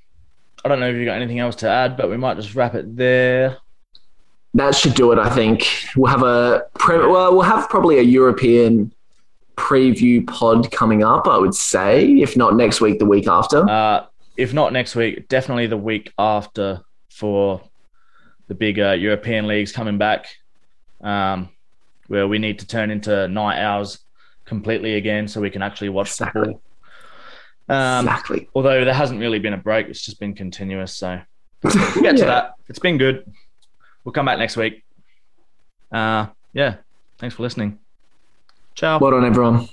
I don't know if you've got anything else to add, but we might just wrap it there. That should do it, I think. We'll have a pre- well, we'll have probably a European preview pod coming up, I would say, if not next week, the week after. Uh, if not next week, definitely the week after for the big uh, European leagues coming back, um, where we need to turn into night hours completely again so we can actually watch exactly. football. Um, exactly. Although there hasn't really been a break. It's just been continuous. So we'll get yeah. to that. It's been good. We'll come back next week. Uh, yeah. Thanks for listening. Ciao. Well done, everyone.